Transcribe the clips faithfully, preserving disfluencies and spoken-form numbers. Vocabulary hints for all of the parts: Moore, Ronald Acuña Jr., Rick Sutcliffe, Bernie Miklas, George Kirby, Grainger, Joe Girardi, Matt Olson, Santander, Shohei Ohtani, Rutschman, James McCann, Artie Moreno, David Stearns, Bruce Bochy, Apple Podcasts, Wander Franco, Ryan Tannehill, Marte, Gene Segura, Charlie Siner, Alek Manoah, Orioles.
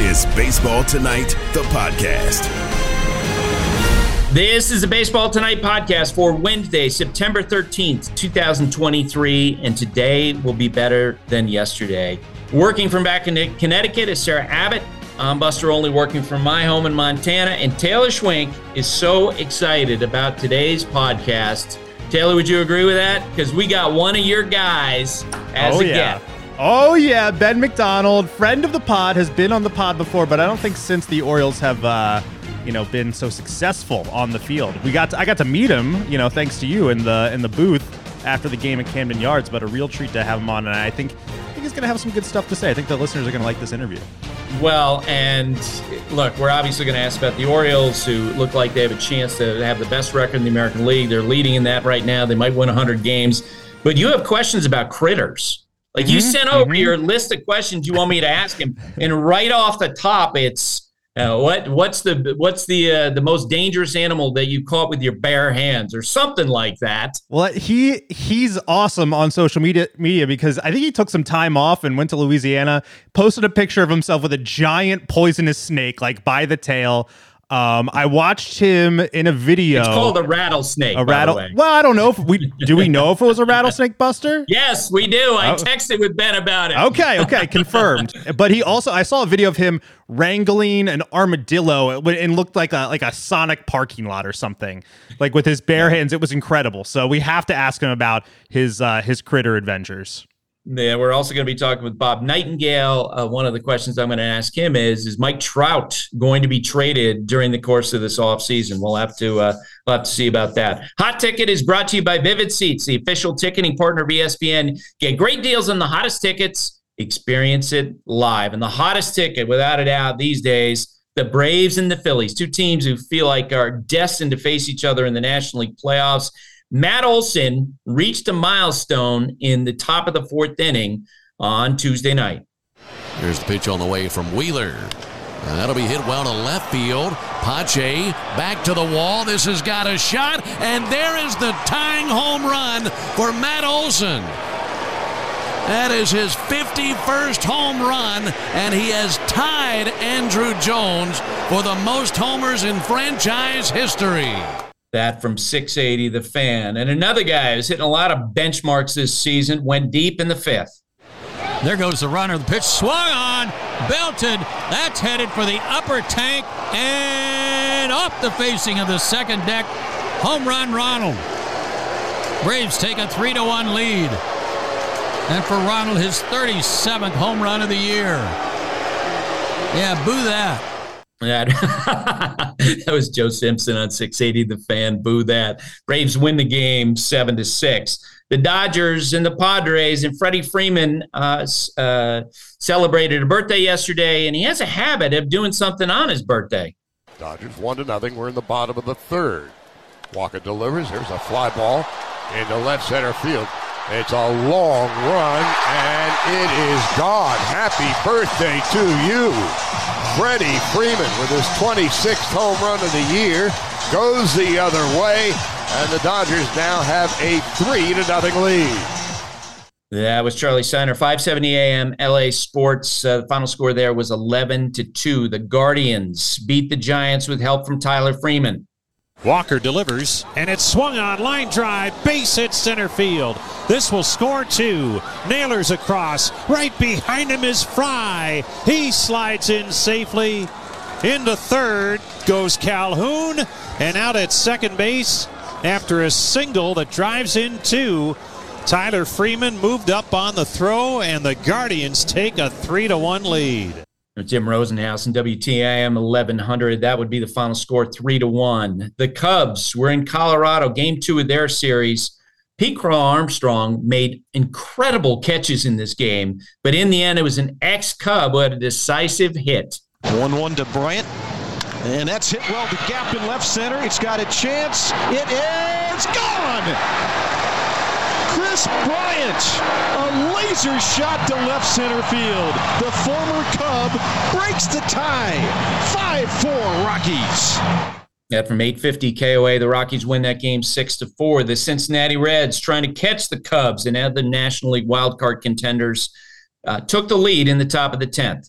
is Baseball Tonight, the podcast. This is the Baseball Tonight podcast for Wednesday, September thirteenth, twenty twenty-three, and today will be better than yesterday. Working from back in Connecticut is Sarah Abbott. I'm Buster Only, working from my home in Montana, and Taylor Schwenk is so excited about today's podcast. Taylor, would you agree with that? Because we got one of your guys as oh, a yeah. guest. Oh, yeah. Ben McDonald, friend of the pod, has been on the pod before, but I don't think since the Orioles have, uh, you know, been so successful on the field. We got to, I got to meet him, you know, thanks to you in the in the booth after the game at Camden Yards, but a real treat to have him on. And I think, I think he's going to have some good stuff to say. I think the listeners are going to like this interview. Well, and look, we're obviously going to ask about the Orioles, who look like they have a chance to have the best record in the American League. They're leading in that right now. They might win one hundred games. But you have questions about critters. Like mm-hmm. you sent over mm-hmm. your list of questions you want me to ask him, and right off the top, it's uh, what what's the what's the uh, the most dangerous animal that you caught with your bare hands, or something like that. Well, he he's awesome on social media media because I think he took some time off and went to Louisiana, posted a picture of himself with a giant poisonous snake like by the tail. Um, I watched him in a video. It's called a rattlesnake. A rattle. By the way. Well, I don't know if we do. We know if it was a rattlesnake, Buster. Yes, we do. I oh. texted with Ben about it. Okay, okay, confirmed. But he also, I saw a video of him wrangling an armadillo and looked like a like a Sonic parking lot or something. Like with his bare hands, it was incredible. So we have to ask him about his uh, his critter adventures. Yeah, we're also going to be talking with Bob Nightingale. Uh, one of the questions I'm going to ask him is, is Mike Trout going to be traded during the course of this offseason? We'll have to uh, we'll have to see about that. Hot Ticket is brought to you by Vivid Seats, the official ticketing partner of E S P N. Get great deals on the hottest tickets. Experience it live. And the hottest ticket, without a doubt, these days, the Braves and the Phillies, two teams who feel like are destined to face each other in the National League playoffs. Matt Olson reached a milestone in the top of the fourth inning on Tuesday night. Here's the pitch on the way from Wheeler. And that'll be hit well to left field. Pache back to the wall. This has got a shot. And there is the tying home run for Matt Olson. That is his fifty-first home run, and he has tied Andrew Jones for the most homers in franchise history. That from six eighty, the fan. And another guy who's hitting a lot of benchmarks this season went deep in the fifth. There goes the runner. The pitch swung on, belted. That's headed for the upper tank and off the facing of the second deck. Home run, Ronald. Braves take a three to one lead. And for Ronald, his thirty-seventh home run of the year. Yeah, boo that. That, that was Joe Simpson on six eighty, the fan. Boo that. Braves win the game seven to six. The Dodgers and the Padres and Freddie Freeman uh, uh, celebrated a birthday yesterday, and he has a habit of doing something on his birthday. Dodgers one to nothing. We're in the bottom of the third. Walker delivers. There's a fly ball in the left center field. It's a long run, and it is gone. Happy birthday to you. Freddie Freeman, with his twenty-sixth home run of the year, goes the other way, and the Dodgers now have a three to nothing lead. That was Charlie Siner, five seventy a.m. L A Sports. Uh, the final score there was eleven to two. The Guardians beat the Giants with help from Tyler Freeman. Walker delivers, and it's swung on, line drive, base hit center field. This will score two. Nailers across. Right behind him is Fry. He slides in safely. Into third goes Calhoun, and out at second base after a single that drives in two. Tyler Freeman moved up on the throw, and the Guardians take a three to one lead. Jim Rosenhaus and W T A M eleven hundred. That would be the final score, three to one. The Cubs were in Colorado, game two of their series. Pete Armstrong made incredible catches in this game, but in the end, it was an ex-Cub who had a decisive hit. one one to Bryant, and that's hit well to gap in left center. It's got a chance. It is gone! Chris Bryant, a laser shot to left center field. The former Cub breaks the tie. five four Rockies. That from eight fifty K O A, the Rockies win that game six to four. The Cincinnati Reds, trying to catch the Cubs and add the National League wildcard contenders, uh, took the lead in the top of the tenth.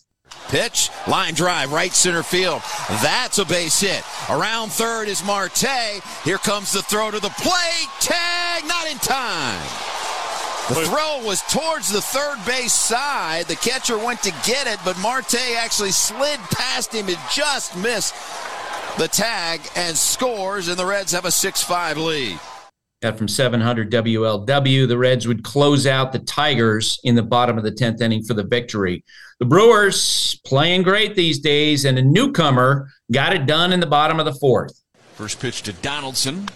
pitch, line drive, right center field. That's a base hit. Around third is Marte. Here comes the throw to the plate. Tag, not in time. The throw was towards the third base side. The catcher went to get it, but Marte actually slid past him. It just missed the tag and scores, and the Reds have a six five lead. Got from seven hundred W L W. The Reds would close out the Tigers in the bottom of the tenth inning for the victory. The Brewers playing great these days, and a newcomer got it done in the bottom of the fourth. First pitch to Donaldson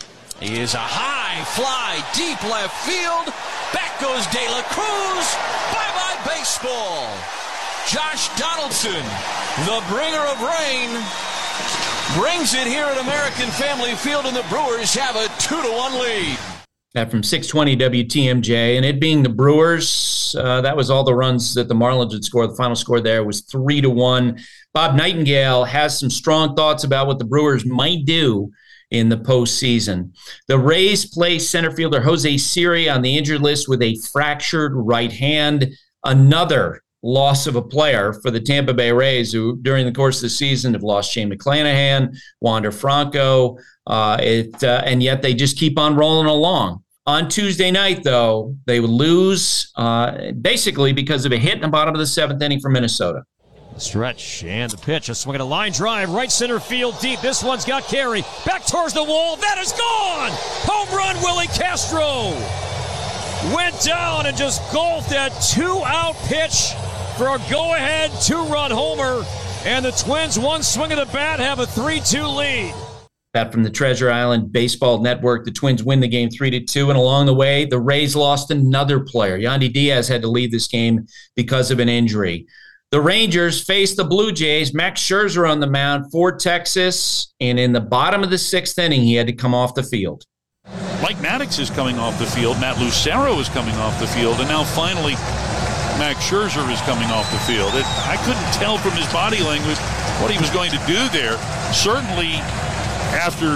is a high fly, deep left field. Back goes De La Cruz. Bye-bye baseball. Josh Donaldson, the bringer of rain, brings it here at American Family Field, and the Brewers have a two to one lead. That from six twenty W T M J, and it being the Brewers, uh, that was all the runs that the Marlins would score. The final score there was three to one. Bob Nightingale has some strong thoughts about what the Brewers might do in the postseason. The Rays placed center fielder Jose Siri on the injured list with a fractured right hand. Another loss of a player for the Tampa Bay Rays, who during the course of the season have lost Shane McClanahan, Wander Franco, uh, it, uh, and yet they just keep on rolling along. On Tuesday night, though, they would lose uh, basically because of a hit in the bottom of the seventh inning for Minnesota. Stretch and the pitch, a swing and a line drive, right center field deep. This one's got carry, back towards the wall, that is gone! Home run, Willie Castro! Went down and just golfed that two-out pitch for a go-ahead two-run homer, and the Twins, one swing of the bat, have a three two lead. That from the Treasure Island Baseball Network. The Twins win the game three to two, and along the way, the Rays lost another player. Yandy Diaz had to leave this game because of an injury. The Rangers face the Blue Jays. Max Scherzer on the mound for Texas, and in the bottom of the sixth inning, he had to come off the field. Mike Maddox is coming off the field. Matt Lucero is coming off the field, and now finally Max Scherzer is coming off the field. It, I couldn't tell from his body language what he was going to do there. Certainly, after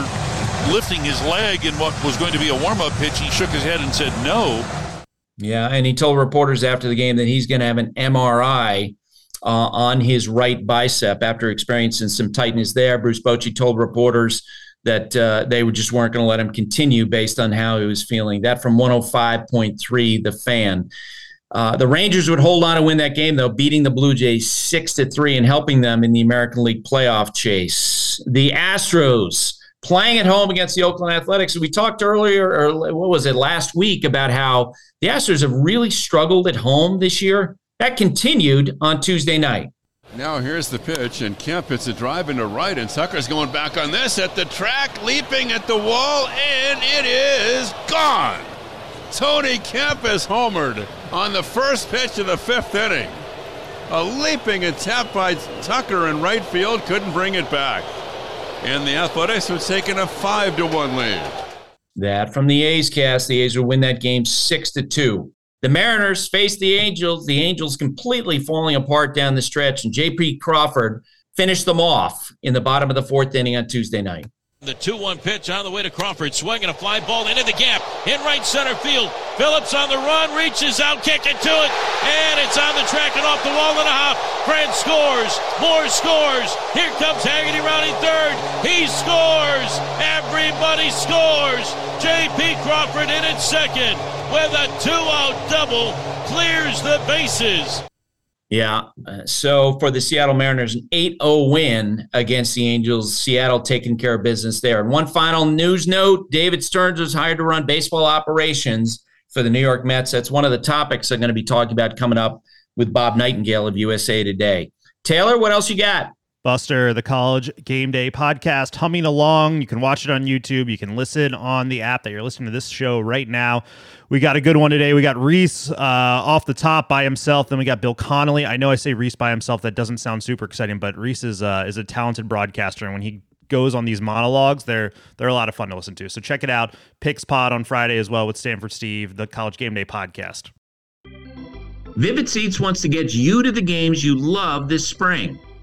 lifting his leg in what was going to be a warm-up pitch, he shook his head and said no. Yeah, and he told reporters after the game that he's going to have an M R I uh, on his right bicep after experiencing some tightness there. Bruce Bochy told reporters that uh, they were just weren't going to let him continue based on how he was feeling. That from one oh five point three, The Fan. Uh, the Rangers would hold on to win that game, though, beating the Blue Jays six to three and helping them in the American League playoff chase. The Astros playing at home against the Oakland Athletics. We talked earlier, or what was it, last week, about how the Astros have really struggled at home this year. That continued on Tuesday night. Now here's the pitch, and Kemp hits a drive into right, and Tucker's going back on this at the track, leaping at the wall, and it is gone. Tony Kemp is homered on the first pitch of the fifth inning. A leaping attempt by Tucker in right field couldn't bring it back. And the Athletics have taken a five to one lead. That from the A's cast. The A's will win that game six to two. The Mariners face the Angels. The Angels completely falling apart down the stretch, and J P. Crawford finished them off in the bottom of the fourth inning on Tuesday night. The two one pitch on the way to Crawford. Swing and a fly ball into the gap in right center field. Phillips on the run, reaches out, kicking to it, and it's on the track and off the wall and a hop. Grant scores. Moore scores. Here comes Haggerty rounding third. He scores. Everybody scores. J P. Crawford in at second with a two-out double, clears the bases. Yeah, so for the Seattle Mariners, an eight oh win against the Angels. Seattle taking care of business there. And one final news note, David Stearns was hired to run baseball operations for the New York Mets. That's one of the topics I'm going to be talking about coming up with Bob Nightingale of U S A Today. Taylor, what else you got? Buster, the College Game Day podcast, humming along. You can watch it on YouTube. You can listen on the app that you're listening to this show right now. We got a good one today. We got Reese uh, off the top by himself. Then we got Bill Connolly. I know I say Reese by himself. That doesn't sound super exciting, but Reese is uh, is a talented broadcaster. And when he goes on these monologues, they're they're a lot of fun to listen to. So check it out. Picks Pod on Friday as well with Stanford Steve, the College Game Day podcast. Vivid Seats wants to get you to the games you love this spring.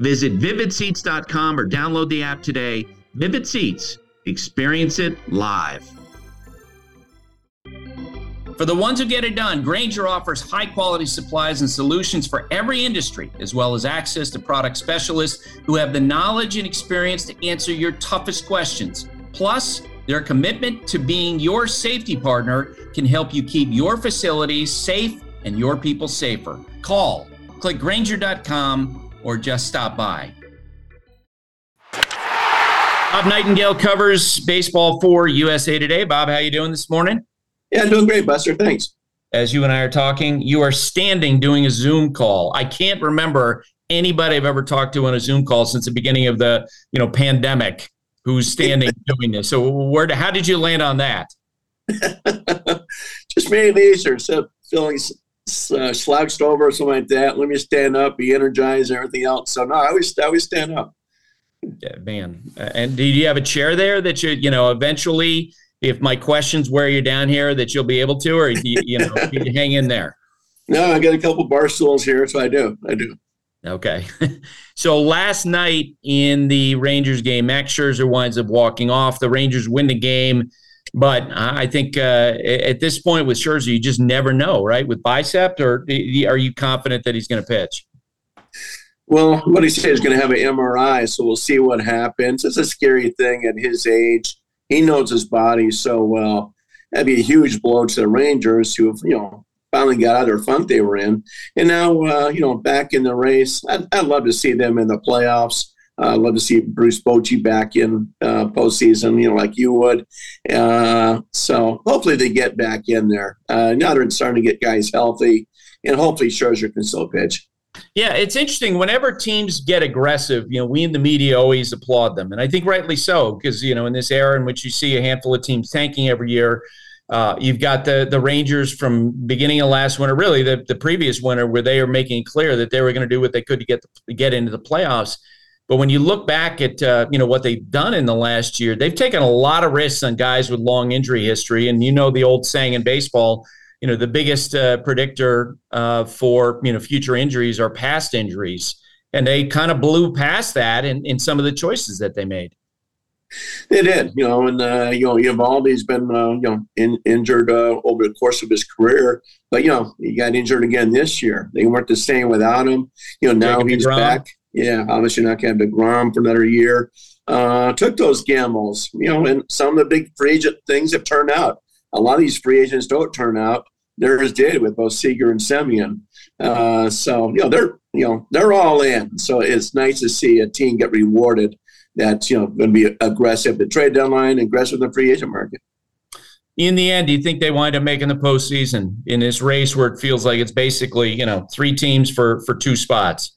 Visit vivid seats dot com or download the app today. Vivid Seats. Experience it live. For the ones who get it done, Grainger offers high-quality supplies and solutions for every industry, as well as access to product specialists who have the knowledge and experience to answer your toughest questions. Plus, their commitment to being your safety partner can help you keep your facilities safe and your people safer. Call, click Grainger dot com, or just stop by. Bob Nightingale covers baseball for U S A Today. Bob, how you doing this morning? Yeah, I'm doing great, Buster. Thanks. As you and I are talking, you are standing doing a Zoom call. I can't remember anybody I've ever talked to on a Zoom call since the beginning of the, you know, pandemic who's standing doing this. So where, how did you land on that? Just made it easier. So feeling uh, slouched over or something like that. Let me stand up, be energized, and everything else. So no, I always, I always stand up. Yeah, man. Uh, and do you have a chair there that you, you know, eventually – if my questions wear you down here, that you'll be able to, or you, you know, you hang in there? No, I got a couple bar stools here, so I do. I do. Okay. So last night in the Rangers game, Max Scherzer winds up walking off. The Rangers win the game, but I think uh, at this point with Scherzer, you just never know, right? With bicep, or are you confident that he's going to pitch? Well, what he said is going to have an M R I, so we'll see what happens. It's a scary thing at his age. He knows his body so well. That'd be a huge blow to the Rangers, who have, you know, finally got out of their funk they were in. And now, uh, you know, back in the race. I'd, I'd love to see them in the playoffs. Uh, I'd love to see Bruce Bochy back in uh, postseason, you know, like you would. Uh, so hopefully they get back in there. Uh, now they're starting to get guys healthy, and hopefully Scherzer can still pitch. Yeah, it's interesting. Whenever teams get aggressive, you know, we in the media always applaud them. And I think rightly so, because, you know, in this era in which you see a handful of teams tanking every year, uh, you've got the the Rangers from beginning of last winter, really the, the previous winter, where they are making clear that they were going to do what they could to get the, get into the playoffs. But when you look back at, uh, you know, what they've done in the last year, they've taken a lot of risks on guys with long injury history. And, you know, the old saying in baseball, you know, the biggest uh, predictor uh, for, you know, future injuries are past injuries. And they kind of blew past that in, in some of the choices that they made. They did, you know, and, uh, you know, Eovaldi's been, uh, you know, in, injured uh, over the course of his career. But, you know, he got injured again this year. They weren't the same without him. You know, now Jacob he's DeGrom. Back. Yeah, obviously not going to have DeGrom for another year. Uh, took those gambles, you know, and some of the big free agent things have turned out. A lot of these free agents don't turn out. Theirs did with both Seager and Semien. Uh, so, you know, they're, you know, they're all in. So it's nice to see a team get rewarded that's, you know, going to be aggressive at the trade deadline, aggressive in the free agent market. In the end, do you think they wind up making the postseason in this race where it feels like it's basically, you know, three teams for, for two spots?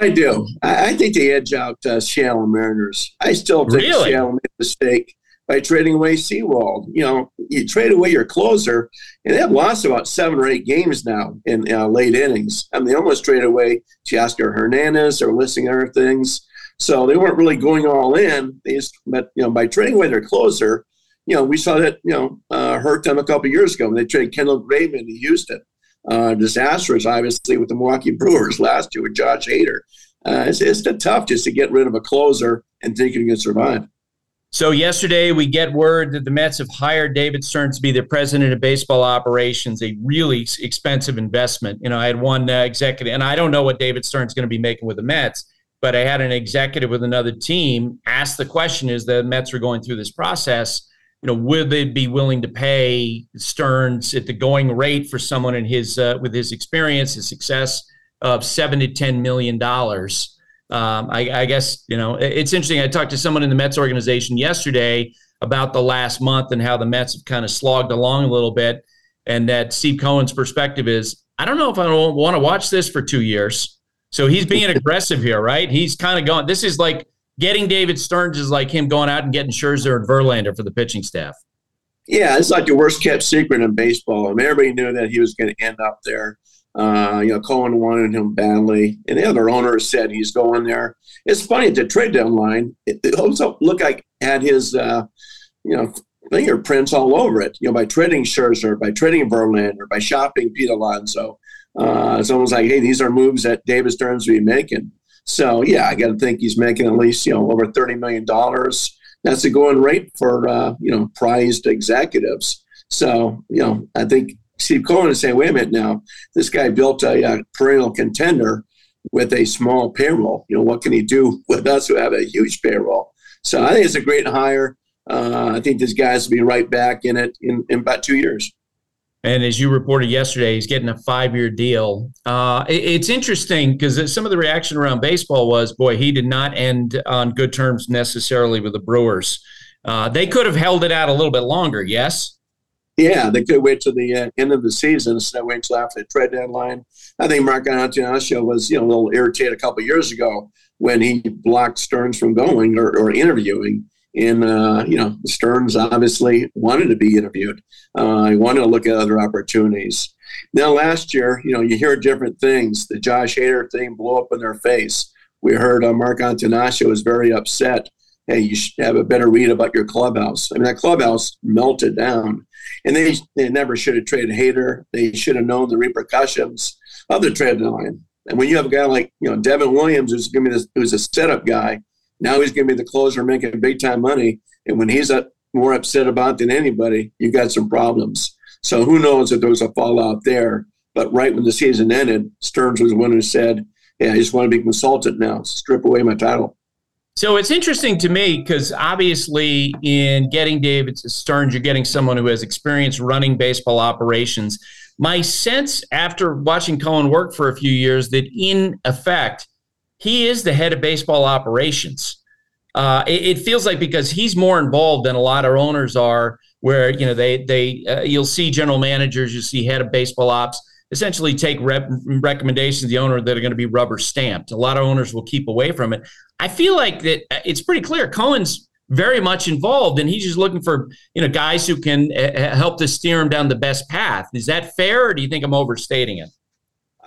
I do. I, I think they edge out uh, Seattle Mariners. I still think really? Seattle made a mistake by trading away Seawald. You know, you trade away your closer, and they've lost about seven or eight games now in uh, late innings. I mean, they almost traded away Teoscar Hernandez. They're listing other things. So they weren't really going all in. They just, but, you know, by trading away their closer, you know, we saw that, you know, uh, hurt them a couple of years ago when they traded Kendall Graveman to Houston. Uh, disastrous, obviously, with the Milwaukee Brewers last year with Josh Hader. Uh, it's, it's tough just to get rid of a closer and think you can survive. So yesterday we get word that the Mets have hired David Stearns to be the president of baseball operations, a really expensive investment. You know, I had one uh, executive, and I don't know what David Stearns is going to be making with the Mets, but I had an executive with another team ask the question, is the Mets are going through this process, you know, would they be willing to pay Stearns at the going rate for someone in his uh, with his experience, his success, of seven to ten million dollars? Um, I, I guess, you know, it's interesting. I talked to someone in the Mets organization yesterday about the last month and how the Mets have kind of slogged along a little bit. And that Steve Cohen's perspective is, I don't know if I want to watch this for two years. So he's being aggressive here, right? He's kind of going, this is like getting David Stearns is like him going out and getting Scherzer and Verlander for the pitching staff. Yeah, it's like the worst kept secret in baseball. I mean, everybody knew that he was going to end up there. Uh, you know, Cohen wanted him badly, and the other owners said he's going there. It's funny at the trade deadline, it, it looked like had his, uh, you know, fingerprints all over it. You know, by trading Scherzer, by trading Verlander, by shopping Pete Alonso. Uh, it's almost like, hey, these are moves that David Stearns will be making. So yeah, I got to think he's making at least you know over thirty million dollars. That's the going rate for uh, you know prized executives. So you know, I think Steve Cohen is saying, wait a minute now, this guy built a, a perennial contender with a small payroll. You know, what can he do with us who have a huge payroll? So I think it's a great hire. Uh, I think these guys will be right back in it in, in about two years. And as you reported yesterday, he's getting a five-year deal. Uh, it, it's interesting because some of the reaction around baseball was, boy, he did not end on good terms necessarily with the Brewers. Uh, they could have held it out a little bit longer, yes? Yeah, they could wait till the uh, end of the season instead of waiting till after the trade deadline. I think Mark Attanasio was, you know, a little irritated a couple of years ago when he blocked Stearns from going or, or interviewing. And, uh, you know, Stearns obviously wanted to be interviewed. Uh, he wanted to look at other opportunities. Now, last year, you know, you hear different things. The Josh Hader thing blew up in their face. We heard uh, Mark Attanasio was very upset. Hey, you should have a better read about your clubhouse. I mean, that clubhouse melted down. And they they never should have traded Hader. They should have known the repercussions of the trade line. And when you have a guy like, you know, Devin Williams, who's going to be this, who's a setup guy, now he's going to be the closer making big-time money. And when he's uh, more upset about than anybody, you got some problems. So who knows if there was a fallout there. But right when the season ended, Stearns was the one who said, yeah, I just want to be consultant now. Strip away my title. So it's interesting to me because obviously in getting David Stearns, you're getting someone who has experience running baseball operations. My sense after watching Cohen work for a few years that in effect, he is the head of baseball operations. Uh, it, it feels like because he's more involved than a lot of owners are where, you know, they, they uh, you'll see general managers, you see head of baseball ops, essentially take rep- recommendations of the owner that are going to be rubber stamped. A lot of owners will keep away from it. I feel like that it's pretty clear Cohen's very much involved and he's just looking for, you know, guys who can uh, help to steer him down the best path. Is that fair or do you think I'm overstating it?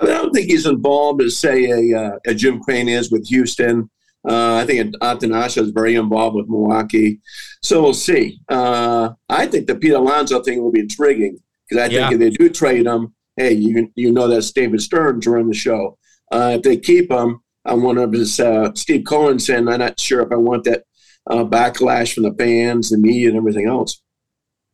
I don't think he's involved as, say, a, uh, a Jim Crane is with Houston. Uh, I think Attanasio is very involved with Milwaukee. So we'll see. Uh, I think the Pete Alonso thing will be intriguing because I think yeah. if they do trade him, hey, you you know that's David Stearns running the show. Uh, if they keep him, I'm one of his uh, Steve Cohen saying, I'm not sure if I want that uh, backlash from the fans, the media, and everything else.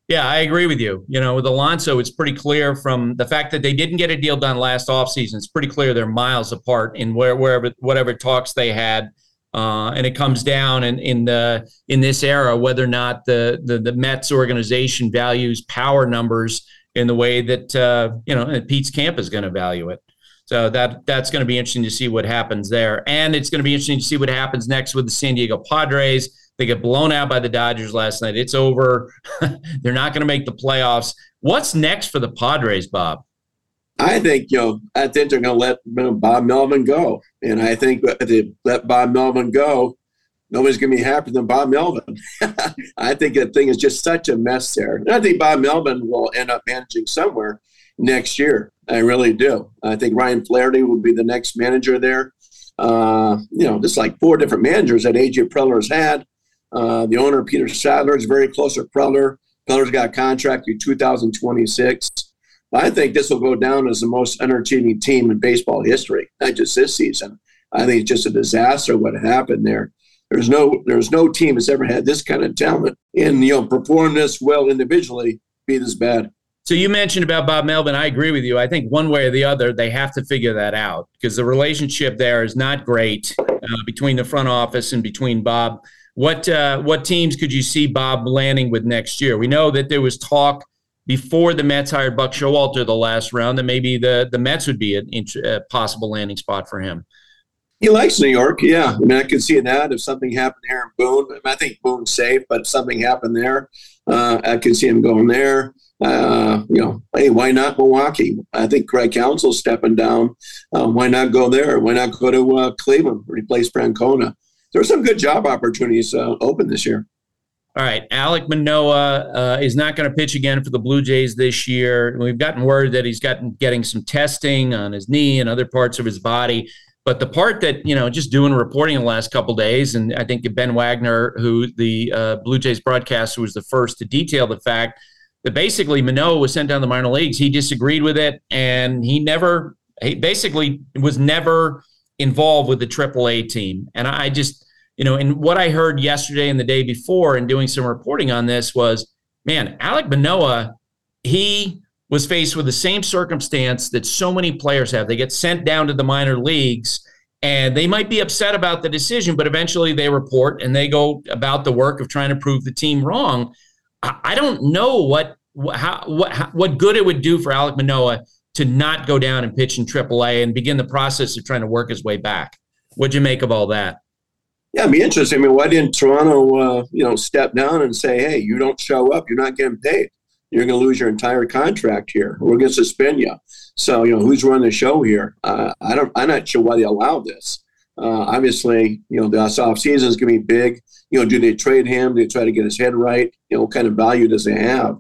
Yeah, I agree with you. You know, with Alonso, it's pretty clear from the fact that they didn't get a deal done last offseason. It's pretty clear they're miles apart in where, wherever, whatever talks they had. Uh, and it comes down in, in the in this era whether or not the, the, the Mets organization values power numbers in the way that, uh, you know, Pete's camp is going to value it. So that that's going to be interesting to see what happens there. And it's going to be interesting to see what happens next with the San Diego Padres. They get blown out by the Dodgers last night. It's over. They're not going to make the playoffs. What's next for the Padres, Bob? I think, you know, I think they're going to let you know, Bob Melvin go. And I think if they let Bob Melvin go, nobody's going to be happier than Bob Melvin. I think that thing is just such a mess there. And I think Bob Melvin will end up managing somewhere next year. I really do. I think Ryan Flaherty will be the next manager there. Uh, you know, just like four different managers that A J. Preller's had. Uh, the owner, Peter Sadler, is very close to Preller. Preller's got a contract through two thousand twenty-six. I think this will go down as the most underachieving team in baseball history, not just this season. I think it's just a disaster what happened there. There's no there's no team that's ever had this kind of talent and, you know, perform this well individually, be this bad. So you mentioned about Bob Melvin. I agree with you. I think one way or the other, they have to figure that out because the relationship there is not great uh, between the front office and between Bob. What uh, what teams could you see Bob landing with next year? We know that there was talk before the Mets hired Buck Showalter the last round that maybe the, the Mets would be an, a possible landing spot for him. He likes New York, yeah. I mean, I can see that if something happened there in Boone. I mean, I think Boone's safe, but if something happened there, uh, I can see him going there. Uh, you know, hey, why not Milwaukee? I think Craig Counsell's stepping down. Uh, why not go there? Why not go to uh, Cleveland, replace Francona? There are some good job opportunities uh, open this year. All right, Alek Manoah uh, is not going to pitch again for the Blue Jays this year. We've gotten word that he's gotten getting some testing on his knee and other parts of his body. But the part that, you know, just doing reporting the last couple of days, and I think Ben Wagner, who the uh, Blue Jays broadcaster, was the first to detail the fact that basically Manoah was sent down to the minor leagues. He disagreed with it, and he never, he basically was never involved with the triple A team. And I just, you know, and what I heard yesterday and the day before in doing some reporting on this was, man, Alek Manoah, he was faced with the same circumstance that so many players have. They get sent down to the minor leagues, and they might be upset about the decision, but eventually they report and they go about the work of trying to prove the team wrong. I don't know what how, what what good it would do for Alek Manoah to not go down and pitch in triple A and begin the process of trying to work his way back. What'd you make of all that? Yeah, it'd be interesting. I mean, why didn't Toronto, uh, you know, step down and say, hey, you don't show up, you're not getting paid. You're going to lose your entire contract here. We're going to suspend you. So, you know, who's running the show here? Uh, I don't, I'm not sure why they allow this. Uh, obviously, you know, this offseason is going to be big. You know, do they trade him? Do they try to get his head right? You know, what kind of value does he have?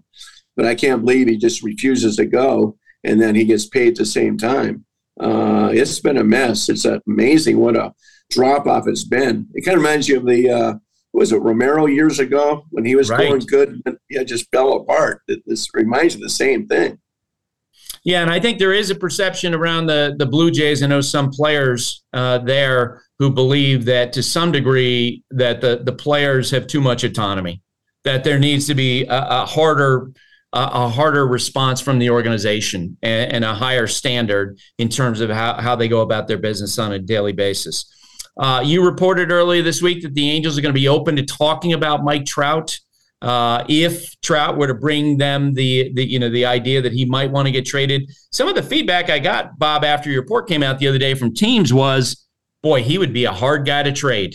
But I can't believe he just refuses to go, and then he gets paid at the same time. Uh, it's been a mess. It's amazing what a drop-off it's been. It kind of reminds you of the, uh, what was it, Romero years ago when he was right. Going good and yeah, just fell apart. It, this reminds you of the same thing. Yeah, and I think there is a perception around the, the Blue Jays. I know some players uh, there who believe that to some degree that the, the players have too much autonomy, that there needs to be a, a harder a, a harder response from the organization and, and a higher standard in terms of how, how they go about their business on a daily basis. Uh, you reported earlier this week that the Angels are going to be open to talking about Mike Trout. Uh, if Trout were to bring them the, the, you know, the idea that he might want to get traded. Some of the feedback I got, Bob, after your report came out the other day from teams was, boy, he would be a hard guy to trade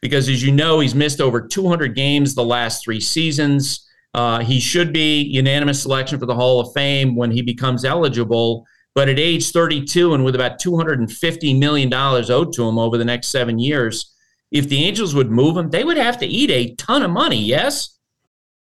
because, as you know, he's missed over two hundred games the last three seasons. Uh, he should be unanimous selection for the Hall of Fame when he becomes eligible. But at age thirty-two and with about two hundred fifty million dollars owed to him over the next seven years, if the Angels would move him, they would have to eat a ton of money, yes?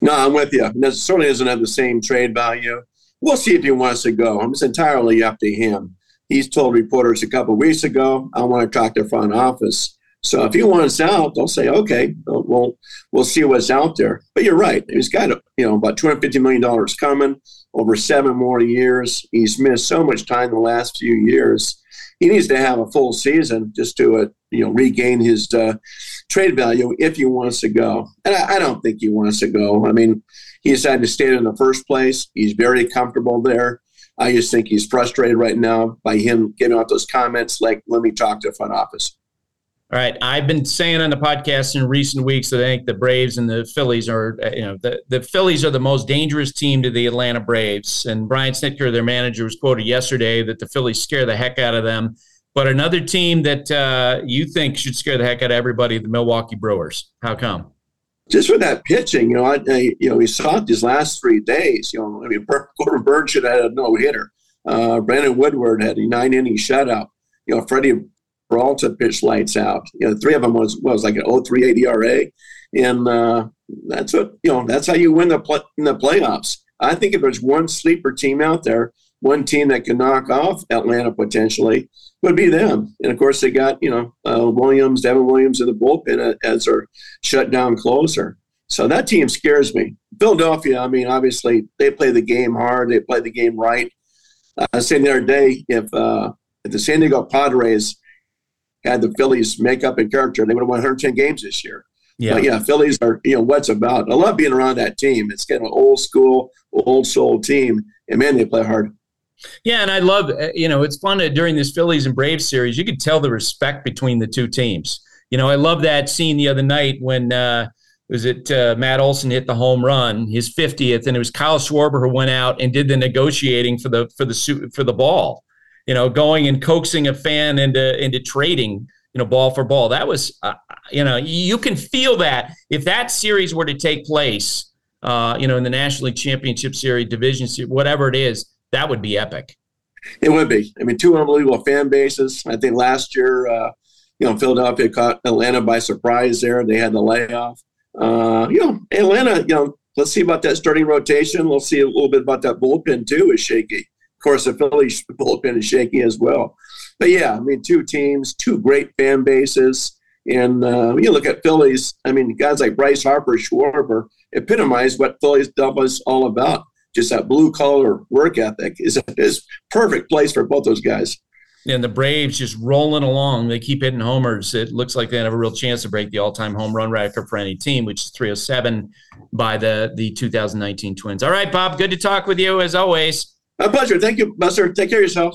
No, I'm with you. It certainly doesn't have the same trade value. We'll see if he wants to go. It's entirely up to him. He's told reporters a couple of weeks ago, I want to talk to front office. So if he wants out, they'll say, okay, we'll, we'll see what's out there. But you're right. He's got, you know, about two hundred fifty million dollars coming. Over seven more years, he's missed so much time the last few years. He needs to have a full season just to, uh, you know, regain his uh, trade value if he wants to go. And I, I don't think he wants to go. I mean, he decided to stay in the first place. He's very comfortable there. I just think he's frustrated right now by him giving out those comments like, let me talk to the front office. All right. I've been saying on the podcast in recent weeks that I think the Braves and the Phillies are, you know, the, the Phillies are the most dangerous team to the Atlanta Braves. And Brian Snitker, their manager, was quoted yesterday that the Phillies scare the heck out of them. But another team that uh, you think should scare the heck out of everybody, the Milwaukee Brewers. How come? Just with that pitching, you know, I, I you know, we saw it these last three days. You know, I mean, Corbin Burns should have had a no hitter. Uh, Brandon Woodward had a nine inning shutout. You know, Freddie Peralta pitched lights out. You know, three of them was was like an oh three eight E R A, and uh, that's what you know. That's how you win the play, in the playoffs. I think if there's one sleeper team out there, one team that can knock off Atlanta potentially would be them. And of course, they got you know uh, Williams, Devin Williams in the bullpen as their shutdown closer. So that team scares me. Philadelphia, I mean, obviously they play the game hard. They play the game right. Uh, I said the other day, if uh, if the San Diego Padres had the Phillies make up in character, they would have won one hundred ten games this year. Yeah. But yeah, Phillies are, you know, what's about. I love being around that team. It's kind of an old school, old soul team. And man, they play hard. Yeah. And I love, you know, it's fun to, during this Phillies and Braves series, you could tell the respect between the two teams. You know, I love that scene the other night when, uh, was it uh, Matt Olson hit the home run, his fiftieth, and it was Kyle Schwarber who went out and did the negotiating for the, for the, for the ball. You know, going and coaxing a fan into into trading, you know, ball for ball. That was, uh, you know, you can feel that. If that series were to take place, uh, you know, in the National League Championship Series, Division Series, whatever it is, that would be epic. It would be. I mean, two unbelievable fan bases. I think last year, uh, you know, Philadelphia caught Atlanta by surprise there. They had the layoff. uh, you know, Atlanta, you know, let's see about that starting rotation. We'll see a little bit about that bullpen too is shaky. Of course, the Phillies bullpen is shaky as well. But yeah, I mean, two teams, two great fan bases. And uh, when you look at Phillies, I mean, guys like Bryce Harper, Schwarber epitomize what Phillies double is all about. Just that blue-collar work ethic is is perfect place for both those guys. And the Braves just rolling along. They keep hitting homers. It looks like they have a real chance to break the all-time home run record for any team, which is three oh seven by the, the two thousand nineteen Twins. All right, Bob, good to talk with you as always. My pleasure. Thank you, Buster. Take care of yourself.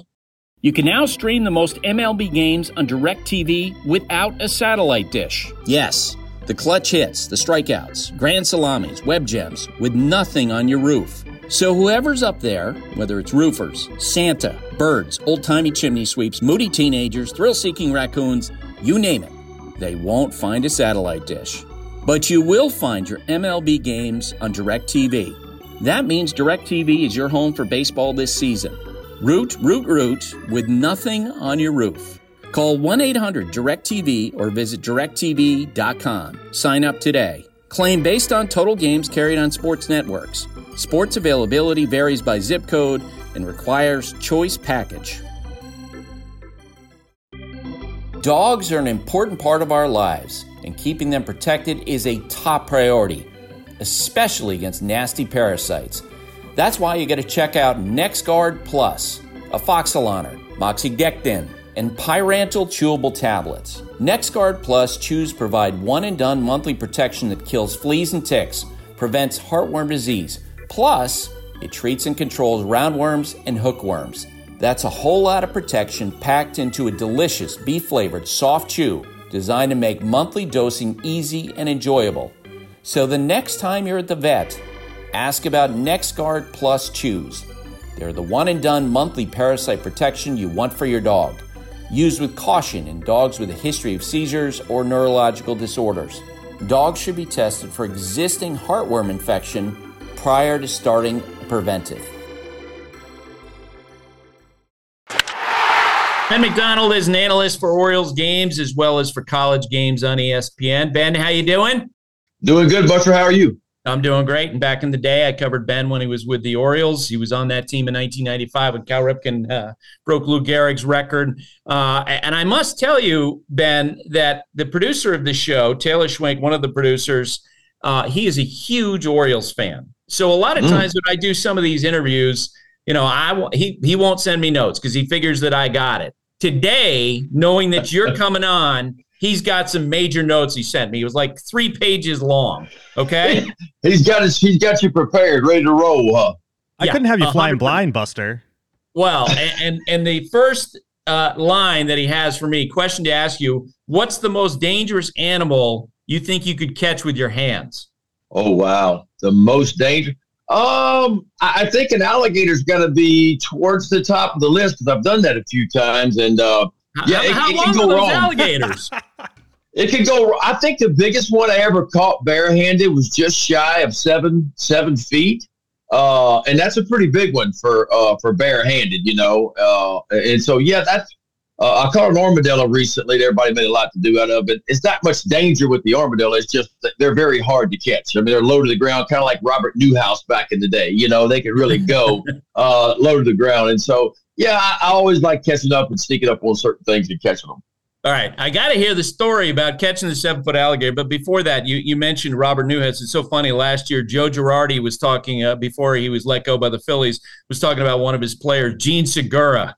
You can now stream the most M L B games on DirecTV without a satellite dish. Yes, the clutch hits, the strikeouts, grand salamis, web gems, with nothing on your roof. So whoever's up there, whether it's roofers, Santa, birds, old-timey chimney sweeps, moody teenagers, thrill-seeking raccoons, you name it, they won't find a satellite dish. But you will find your M L B games on DirecTV. That means DirecTV is your home for baseball this season. Root, root, root, with nothing on your roof. Call one eight hundred direct T V or visit direct t v dot com. Sign up today. Claim based on total games carried on sports networks. Sports availability varies by zip code and requires choice package. Dogs are an important part of our lives, and keeping them protected is a top priority, especially against nasty parasites. That's why you got to check out NexGard Plus, Afoxolaner, Moxidectin, and Pyrantel chewable tablets. NexGard Plus chews provide one-and-done monthly protection that kills fleas and ticks, prevents heartworm disease, plus it treats and controls roundworms and hookworms. That's a whole lot of protection packed into a delicious beef-flavored soft chew designed to make monthly dosing easy and enjoyable. So the next time you're at the vet, ask about NexGard Plus Chews. They're the one-and-done monthly parasite protection you want for your dog. Used with caution in dogs with a history of seizures or neurological disorders. Dogs should be tested for existing heartworm infection prior to starting a preventive. Ben McDonald is an analyst for Orioles games as well as for college games on E S P N. Ben, how you doing? Doing good, Buster. How are you? I'm doing great, and back in the day, I covered Ben when he was with the Orioles. He was on that team in nineteen ninety-five when Cal Ripken uh, broke Lou Gehrig's record. Uh, and I must tell you, Ben, that the producer of the show, Taylor Schwenk, one of the producers, uh, he is a huge Orioles fan. So a lot of times mm. when I do some of these interviews, you know, I he he won't send me notes because he figures that I got it. Today, knowing that you're coming on, he's got some major notes he sent me. It was like three pages long. Okay, he's got his, he's got you prepared, ready to roll. Huh? I yeah, couldn't have you one hundred percent flying blind, Buster. Well, and, and and the first uh, line that he has for me, question to ask you: what's the most dangerous animal you think you could catch with your hands? Oh wow, the most dangerous. Um, I think an alligator's got to be towards the top of the list because I've done that a few times, and. Uh, Yeah, how, it, it how can go wrong. Alligators? It could go. I think the biggest one I ever caught barehanded was just shy of seven seven feet, uh, and that's a pretty big one for uh, for barehanded, you know. Uh, and so yeah, that's. Uh, I caught an armadillo recently. That everybody made a lot to do out of it. It's not much danger with the armadillo. It's just that they're very hard to catch. I mean, they're low to the ground, kind of like Robert Newhouse back in the day. You know, they could really go uh, low to the ground, and so. Yeah, I, I always like catching up and sneaking up on certain things and catching them. All right. I got to hear the story about catching the seven-foot alligator. But before that, you, you mentioned Robert Newhouse. It's so funny. Last year, Joe Girardi was talking, uh, before he was let go by the Phillies, was talking about one of his players, Gene Segura.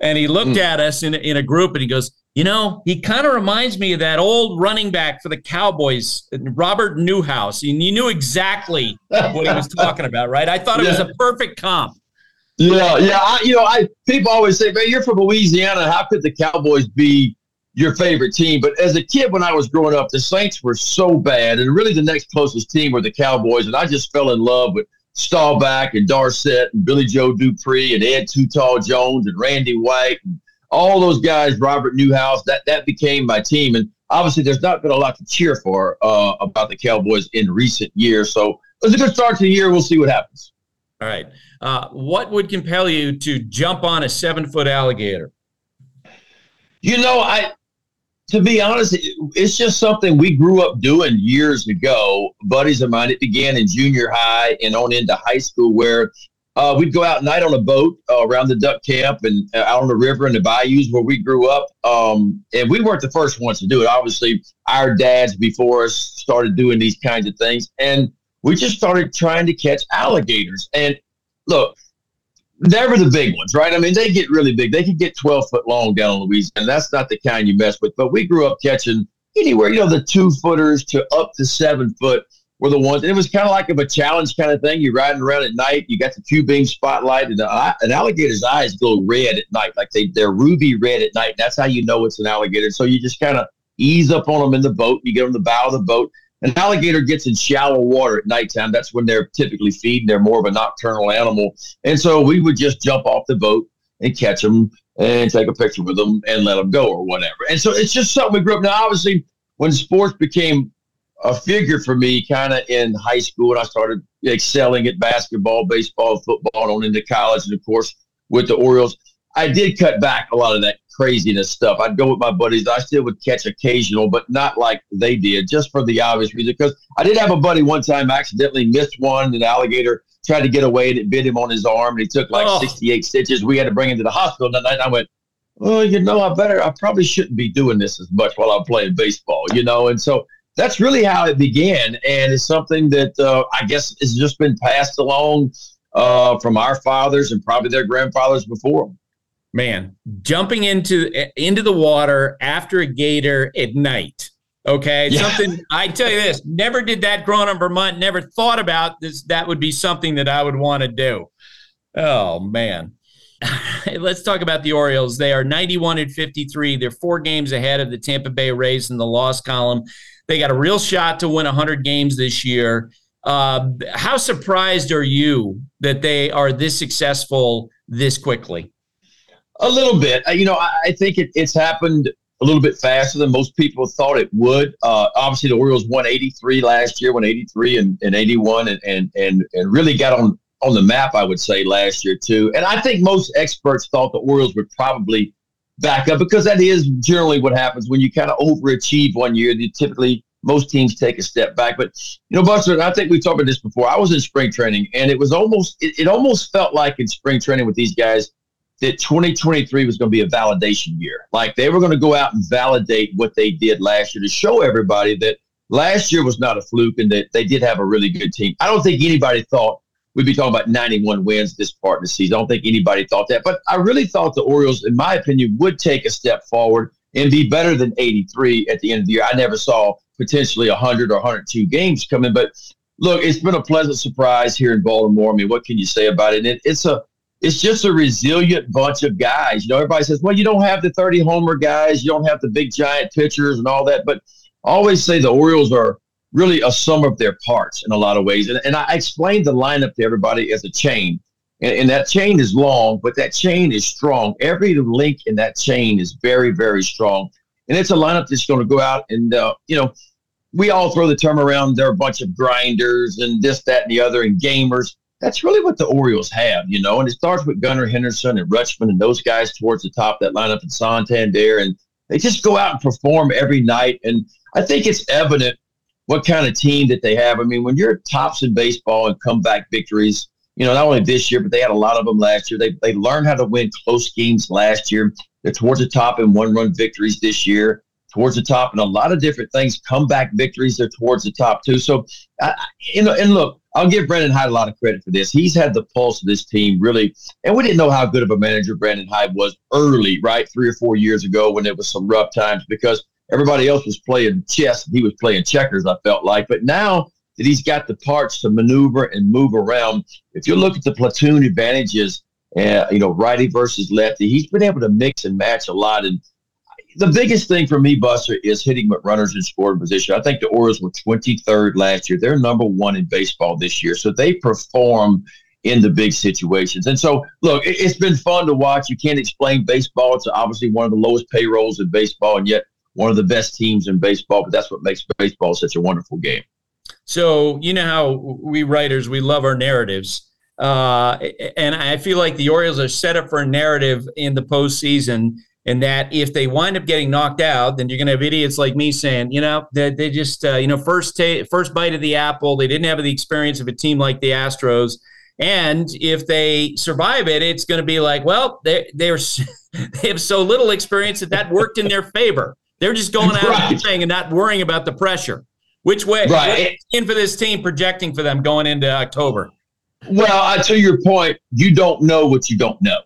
And he looked mm. at us in, in a group, and he goes, you know, he kind of reminds me of that old running back for the Cowboys, Robert Newhouse. And you knew exactly what he was talking about, right? I thought it yeah. was a perfect comp. Yeah, yeah. I, you know, I people always say, man, you're from Louisiana. How could the Cowboys be your favorite team? But as a kid, when I was growing up, the Saints were so bad. And really the next closest team were the Cowboys. And I just fell in love with Staubach and Dorsett and Billy Joe Dupree and Ed Too Tall Jones and Randy White and all those guys, Robert Newhouse. That, that became my team. And obviously there's not been a lot to cheer for uh, about the Cowboys in recent years. So it's a good start to the year. We'll see what happens. All right. Uh, what would compel you to jump on a seven-foot alligator? You know, I to be honest, it's just something we grew up doing years ago. Buddies of mine, it began in junior high and on into high school, where uh, we'd go out at night on a boat uh, around the duck camp and uh, out on the river and the bayous where we grew up. Um, and we weren't the first ones to do it. Obviously, our dads before us started doing these kinds of things. And we just started trying to catch alligators. And look, never the big ones, right? I mean, they get really big. They can get twelve foot long down in Louisiana. That's not the kind you mess with. But we grew up catching anywhere, you know, the two footers to up to seven foot were the ones. And it was kind of like of a challenge kind of thing. You're riding around at night. You got the Q-beam spotlight, and the eye, an alligator's eyes go red at night, like they they're ruby red at night. That's how you know it's an alligator. So you just kind of ease up on them in the boat. You get on the bow of the boat. An alligator gets in shallow water at nighttime. That's when they're typically feeding. They're more of a nocturnal animal. And so we would just jump off the boat and catch them and take a picture with them and let them go or whatever. And so it's just something we grew up. Now, obviously, when sports became a figure for me kind of in high school, and I started excelling at basketball, baseball, football, and on into college, and, of course, with the Orioles, I did cut back a lot of that craziness stuff. I'd go with my buddies. I still would catch occasional, but not like they did, just for the obvious reason. Because I did have a buddy one time accidentally missed one. An alligator tried to get away, and it bit him on his arm, and he took like oh. sixty-eight stitches. We had to bring him to the hospital that night, and I went, well, you know, I better, I probably shouldn't be doing this as much while I'm playing baseball, you know. And so that's really how it began, and it's something that uh, I guess has just been passed along uh, from our fathers and probably their grandfathers before them. Man, jumping into into the water after a gator at night, okay? Yeah. Something, I tell you this, never did that growing up in Vermont, never thought about this. That would be something that I would want to do. Oh, man. Let's talk about the Orioles. They are ninety-one and fifty-three. They're four games ahead of the Tampa Bay Rays in the loss column. They got a real shot to win one hundred games this year. Uh, how surprised are you that they are this successful this quickly? A little bit. You know, I think it, it's happened a little bit faster than most people thought it would. Uh, obviously, the Orioles won eighty-three last year, won eighty-three and, and eighty-one, and, and and and really got on, on the map, I would say, last year, too. And I think most experts thought the Orioles would probably back up, because that is generally what happens when you kind of overachieve one year. You typically, most teams take a step back. But, you know, Buster, and I think we've talked about this before. I was in spring training, and it was almost it, it almost felt like in spring training with these guys, that twenty twenty-three was going to be a validation year. Like, they were going to go out and validate what they did last year to show everybody that last year was not a fluke and that they did have a really good team. I don't think anybody thought we'd be talking about ninety-one wins this part of the season. I don't think anybody thought that. But I really thought the Orioles, in my opinion, would take a step forward and be better than eighty-three at the end of the year. I never saw potentially one hundred or one hundred two games coming. But, look, it's been a pleasant surprise here in Baltimore. I mean, what can you say about it? And it, it's a – It's just a resilient bunch of guys. You know, everybody says, well, you don't have the thirty homer guys. You don't have the big giant pitchers and all that. But I always say the Orioles are really a sum of their parts in a lot of ways. And, and I explained the lineup to everybody as a chain. And, and that chain is long, but that chain is strong. Every link in that chain is very, very strong. And it's a lineup that's going to go out and, uh, you know, we all throw the term around. They're a bunch of grinders and this, that, and the other, and gamers. That's really what the Orioles have, you know, and it starts with Gunnar Henderson and Rutschman and those guys towards the top, that lineup in Santander, and they just go out and perform every night. And I think it's evident what kind of team that they have. I mean, when you're tops in baseball and comeback victories, you know, not only this year, but they had a lot of them last year. They they learned how to win close games last year. They're towards the top in one-run victories this year. Towards the top, and a lot of different things. Comeback victories are towards the top, too. So, I, you know, and look, I'll give Brandon Hyde a lot of credit for this. He's had the pulse of this team, really. And we didn't know how good of a manager Brandon Hyde was early, right, three or four years ago when there was some rough times, because everybody else was playing chess and he was playing checkers, I felt like. But now that he's got the parts to maneuver and move around, if you look at the platoon advantages, uh, you know, righty versus lefty, he's been able to mix and match a lot. And the biggest thing for me, Buster, is hitting with runners in scoring position. I think the Orioles were twenty-third last year. They're number one in baseball this year, so they perform in the big situations. And so, look, it's been fun to watch. You can't explain baseball. It's obviously one of the lowest payrolls in baseball and yet one of the best teams in baseball, but that's what makes baseball such a wonderful game. So, you know how we writers, we love our narratives. Uh, and I feel like the Orioles are set up for a narrative in the postseason. And that if they wind up getting knocked out, then you're going to have idiots like me saying, you know, they, they just, uh, you know, first ta- first bite of the apple, they didn't have the experience of a team like the Astros. And if they survive it, it's going to be like, well, they they're they have so little experience that that worked in their favor. They're just going out right. and playing and not worrying about the pressure. Which way? Right. In for this team, projecting for them going into October. Well, I, to your point, you don't know what you don't know.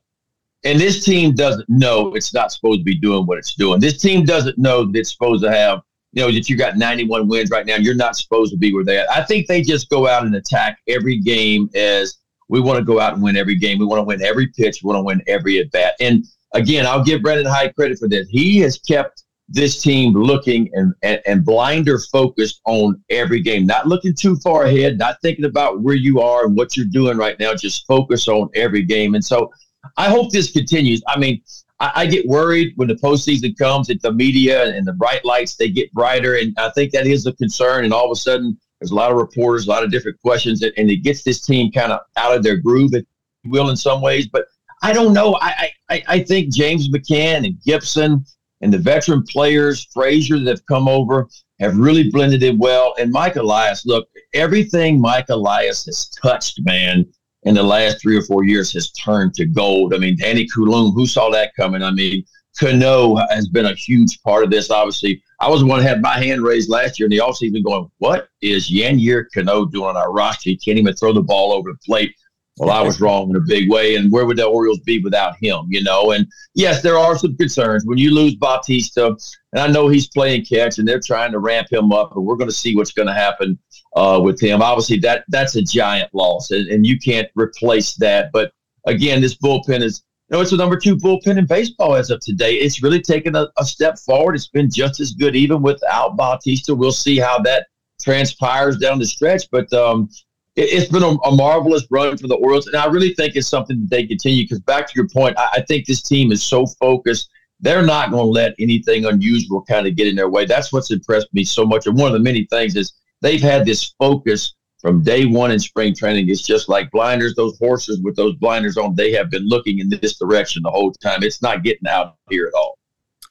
And this team doesn't know it's not supposed to be doing what it's doing. This team doesn't know that it's supposed to have, you know, that you got ninety-one wins right now. You're not supposed to be where they're at. I think they just go out and attack every game as we want to go out and win every game. We want to win every pitch. We want to win every at bat. And again, I'll give Brandon Hyde credit for this. He has kept this team looking and, and, and blinder focused on every game, not looking too far ahead, not thinking about where you are and what you're doing right now, just focus on every game. And so, I hope this continues. I mean, I, I get worried when the postseason comes that the media and, and the bright lights, they get brighter. And I think that is a concern. And all of a sudden, there's a lot of reporters, a lot of different questions. And, and it gets this team kind of out of their groove, if you will, in some ways. But I don't know. I, I, I think James McCann and Gibson and the veteran players, Frazier, that have come over, have really blended in well. And Mike Elias, look, everything Mike Elias has touched, man, in the last three or four years has turned to gold. I mean, Danny Coulomb, who saw that coming? I mean, Cano has been a huge part of this, obviously. I was the one who had my hand raised last year in the offseason going, what is Yannier Cano doing on our roster? He can't even throw the ball over the plate. Well, I was wrong in a big way, and where would the Orioles be without him, you know? And, yes, there are some concerns. When you lose Bautista, and I know he's playing catch, and they're trying to ramp him up, and we're going to see what's going to happen uh, with him. Obviously, that that's a giant loss, and, and you can't replace that. But, again, this bullpen is – you know, it's the number two bullpen in baseball as of today. It's really taken a, a step forward. It's been just as good even without Bautista. We'll see how that transpires down the stretch, but um, – it's been a, a marvelous run for the Orioles, and I really think it's something that they continue because back to your point, I, I think this team is so focused. They're not going to let anything unusual kind of get in their way. That's what's impressed me so much, and one of the many things is they've had this focus from day one in spring training. It's just like blinders, those horses with those blinders on, they have been looking in this direction the whole time. It's not getting out here at all.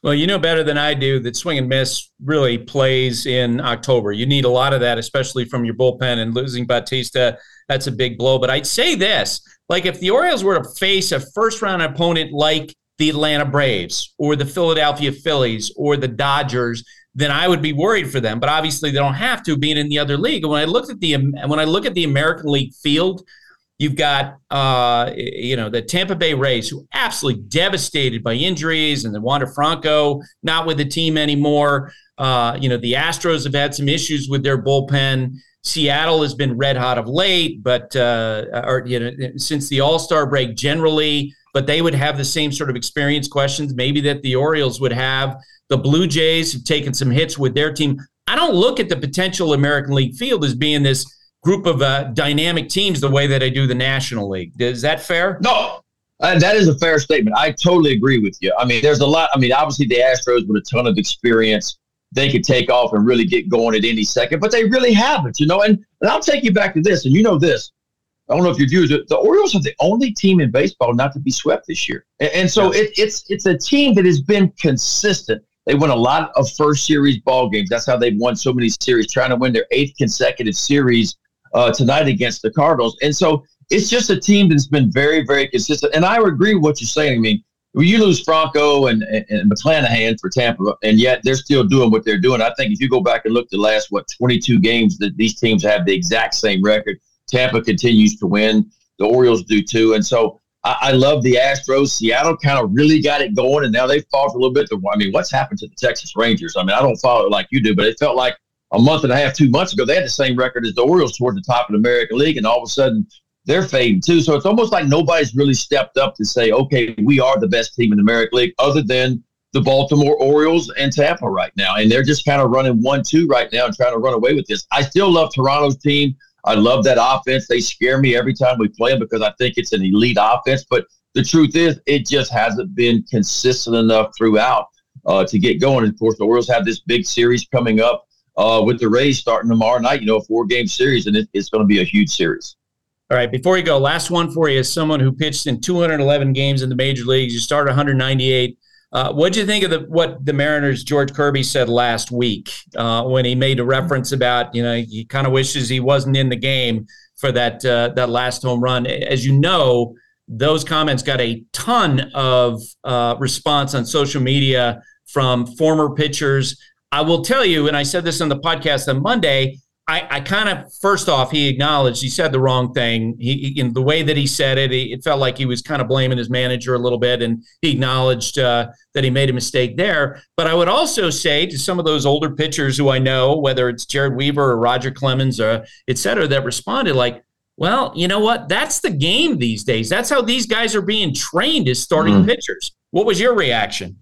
Well, you know better than I do that swing and miss really plays in October. You need a lot of that, especially from your bullpen, and losing Bautista, that's a big blow. But I'd say this, like if the Orioles were to face a first-round opponent like the Atlanta Braves or the Philadelphia Phillies or the Dodgers, then I would be worried for them. But obviously they don't have to, being in the other league. And when I looked at the when I look at the American League field, you've got, uh, you know, the Tampa Bay Rays, who absolutely devastated by injuries, and the Wander Franco not with the team anymore. Uh, you know, the Astros have had some issues with their bullpen. Seattle has been red hot of late, but uh, or, you know, since the All-Star break generally, but they would have the same sort of experience questions maybe that the Orioles would have. The Blue Jays have taken some hits with their team. I don't look at the potential American League field as being this group of uh, dynamic teams the way that I do the National League. Is that fair? No, uh, that is a fair statement. I totally agree with you. I mean, there's a lot. I mean, obviously the Astros with a ton of experience, they could take off and really get going at any second, but they really haven't, you know. And, and I'll take you back to this, and you know this. I don't know if your viewers, the Orioles are the only team in baseball not to be swept this year. And, and so yes. it, it's it's a team that has been consistent. They won a lot of first series ball games. That's how they've won so many series, trying to win their eighth consecutive series Uh, tonight against the Cardinals. And so it's just a team that's been very, very consistent. And I agree with what you're saying. I mean, when you lose Franco and, and, and McClanahan for Tampa, and yet they're still doing what they're doing. I think if you go back and look the last, what, twenty-two games that these teams have the exact same record, Tampa continues to win. The Orioles do too. And so I, I love the Astros. Seattle kind of really got it going, and now they've fought for a little bit. To, I mean, what's happened to the Texas Rangers? I mean, I don't follow it like you do, but it felt like a month and a half, two months ago, they had the same record as the Orioles toward the top of the American League, and all of a sudden they're fading too. So it's almost like nobody's really stepped up to say, okay, we are the best team in the American League other than the Baltimore Orioles and Tampa right now. And they're just kind of running one two right now and trying to run away with this. I still love Toronto's team. I love that offense. They scare me every time we play them because I think it's an elite offense. But the truth is it just hasn't been consistent enough throughout uh, to get going. And, of course, the Orioles have this big series coming up Uh, with the Rays starting tomorrow night, you know, a four-game series, and it, it's going to be a huge series. All right, before you go, last one for you is someone who pitched in two hundred eleven games in the major leagues. You started one hundred ninety-eight, Uh, what do you think of the, what the Mariners' George Kirby said last week uh, when he made a reference about, you know, he kind of wishes he wasn't in the game for that uh, that last home run? As you know, those comments got a ton of uh, response on social media from former pitchers. I will tell you, and I said this on the podcast on Monday, I, I kind of, first off, he acknowledged he said the wrong thing. He, in the way that he said it, it felt like he was kind of blaming his manager a little bit, and he acknowledged uh, that he made a mistake there. But I would also say to some of those older pitchers who I know, whether it's Jared Weaver or Roger Clemens or et cetera, that responded like, well, you know what? That's the game these days. That's how these guys are being trained as starting mm. pitchers. What was your reaction?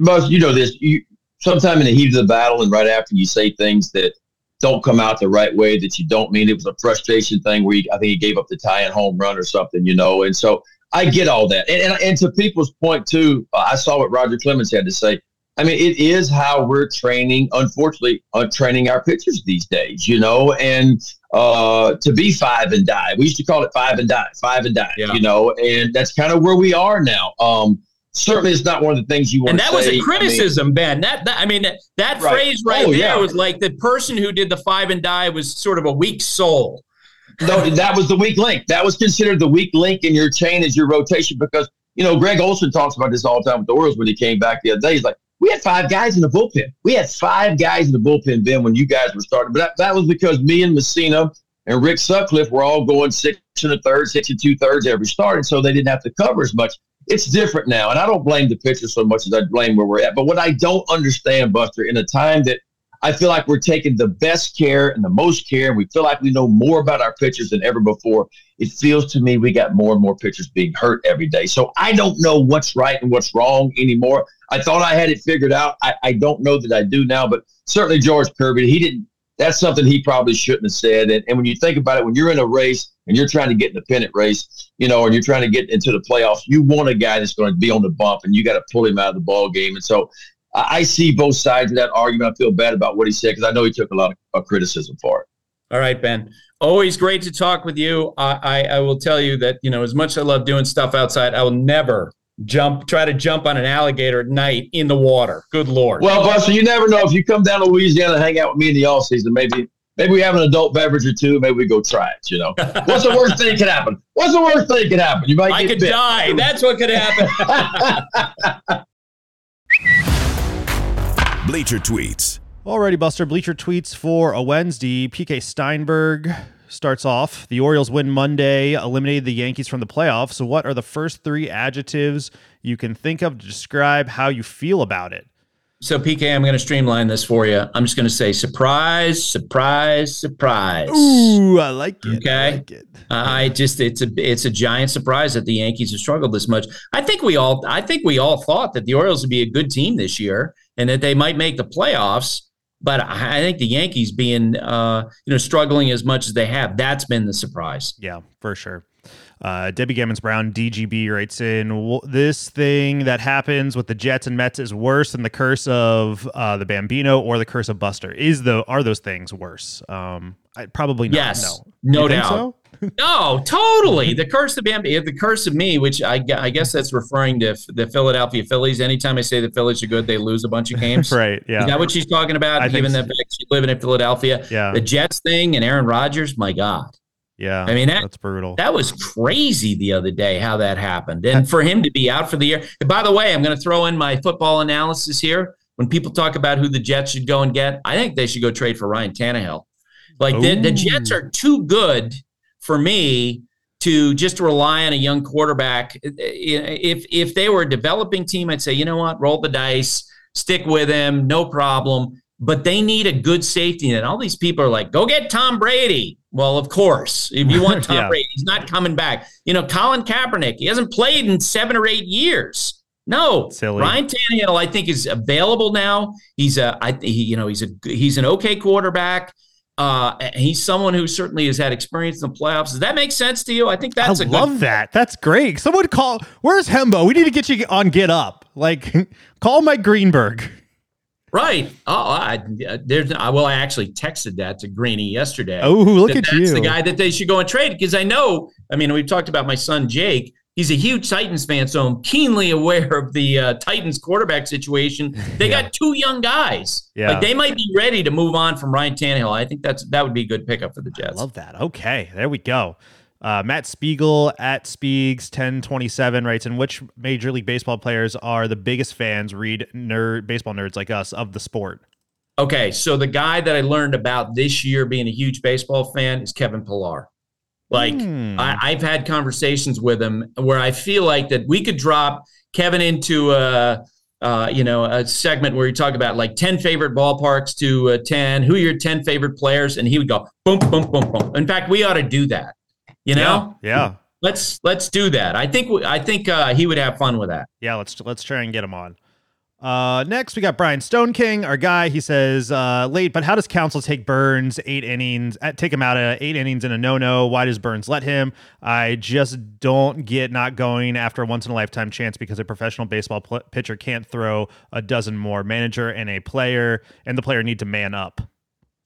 Most, you know this. You, sometime in the heat of the battle and right after, you say things that don't come out the right way, that you don't mean. It was a frustration thing where he, I think he gave up the tying home run or something, you know. And so I get all that. And, and, and to people's point, too, uh, I saw what Roger Clemens had to say. I mean, it is how we're training, unfortunately, uh, training our pitchers these days, you know, and uh, to be five and die. We used to call it five and die, five and die, yeah. you know, and that's kind of where we are now. Um, Certainly, it's not one of the things you want to say. And that say. was a criticism, I mean, Ben. That, that I mean, that, that right. phrase right oh, there yeah. was like the person who did the five and die was sort of a weak soul. No, that was the weak link. That was considered the weak link in your chain as your rotation because, you know, Greg Olson talks about this all the time with the Orioles when he came back the other day. He's like, we had five guys in the bullpen. We had five guys in the bullpen, Ben, when you guys were starting. But that, that was because me and Messina and Rick Sutcliffe were all going six and a third, six and two-thirds every start, and so they didn't have to cover as much. It's different now, and I don't blame the pitcher so much as I blame where we're at. But what I don't understand, Buster, in a time that I feel like we're taking the best care and the most care, and we feel like we know more about our pitchers than ever before, it feels to me we got more and more pitchers being hurt every day. So I don't know what's right and what's wrong anymore. I thought I had it figured out. I, I don't know that I do now, but certainly George Kirby, he didn't. That's something he probably shouldn't have said. And, and when you think about it, when you're in a race and you're trying to get in the pennant race, you know, and you're trying to get into the playoffs, you want a guy that's going to be on the bump, and you got to pull him out of the ball game. And so I, I see both sides of that argument. I feel bad about what he said because I know he took a lot of, of criticism for it. All right, Ben. Always great to talk with you. I, I, I will tell you that, you know, as much as I love doing stuff outside, I will never jump, try to jump on an alligator at night in the water. Good Lord. Well, Buster, you never know. If you come down to Louisiana and hang out with me in the off season, maybe maybe we have an adult beverage or two. Maybe we go try it, you know. What's the worst thing that could happen? What's the worst thing that could happen? You might I get could bit. die. That's what could happen. Bleacher Tweets. Alrighty, Buster. Bleacher Tweets for a Wednesday. P K Steinberg starts off, the Orioles win Monday, eliminated the Yankees from the playoffs. So what are the first three adjectives you can think of to describe how you feel about it? So, P K, I'm going to streamline this for you. I'm just going to say surprise, surprise, surprise. Ooh, I like it. Okay. I like it. I just, it's a, it's a giant surprise that the Yankees have struggled this much. I think we all, I think we all thought that the Orioles would be a good team this year and that they might make the playoffs. But I think the Yankees being, uh, you know, struggling as much as they have, that's been the surprise. Yeah, for sure. Uh, Debbie Gammons Brown, D G B, writes in, this thing that happens with the Jets and Mets is worse than the curse of uh, the Bambino or the curse of Buster. Is the Are those things worse? Um, I, probably not. Yes, no, no doubt. So? No, totally. The curse of Bambi, the curse of me, which I, I guess that's referring to the Philadelphia Phillies. Anytime I say the Phillies are good, they lose a bunch of games. Right. Yeah. Is that what she's talking about? I Even the fact she's living in Philadelphia. Yeah. The Jets thing and Aaron Rodgers. My God. Yeah. I mean, that, that's brutal. That was crazy the other day how that happened. And for him to be out for the year. And by the way, I'm going to throw in my football analysis here. When people talk about who the Jets should go and get, I think they should go trade for Ryan Tannehill. Like the, the Jets are too good for me to just rely on a young quarterback. If if they were a developing team, I'd say, you know what, roll the dice, stick with him, no problem. But they need a good safety net. All these people are like, go get Tom Brady. Well, of course, if you want Tom yeah. Brady, he's not coming back. You know, Colin Kaepernick, he hasn't played in seven or eight years. No, Silly. Ryan Tannehill, I think, is available now. He's a, I, he, you know, he's a, he's an okay quarterback. Uh, he's someone who certainly has had experience in the playoffs. Does that make sense to you? I think that's I a love good- that. That's great. Someone call. Where's Hembo? We need to get you on Get Up. Like, call Mike Greenberg. Right. Oh, I, there's. I, well, I actually texted that to Greeny yesterday. Oh, look that at that's you. That's the guy that they should go and trade because I know. I mean, we've talked about my son Jake. He's a huge Titans fan, so I'm keenly aware of the uh, Titans quarterback situation. They yeah. got two young guys. Yeah. Like, they might be ready to move on from Ryan Tannehill. I think that's that would be a good pickup for the Jets. I love that. Okay, there we go. Uh, Matt Spiegel at Spiegs ten twenty-seven writes, in which Major League Baseball players are the biggest fans, read nerd baseball nerds like us, of the sport? Okay, so the guy that I learned about this year being a huge baseball fan is Kevin Pillar. Like, mm. I, I've had conversations with him where I feel like that we could drop Kevin into a, uh, you know, a segment where you talk about like ten favorite ballparks to uh, ten, who are your ten favorite players, and he would go, boom, boom, boom, boom. In fact, we ought to do that. You know, yeah, yeah. Let's let's do that. I think I think uh, he would have fun with that. Yeah, let's let's try and get him on. Uh, next, we got Brian Stone King, our guy. He says uh, late, but how does Counsell take Burns eight innings? At, take him out of eight innings in a no-no. Why does Burns let him? I just don't get not going after a once-in-a-lifetime chance because a professional baseball pl- pitcher can't throw a dozen more. Manager and a player and the player need to man up.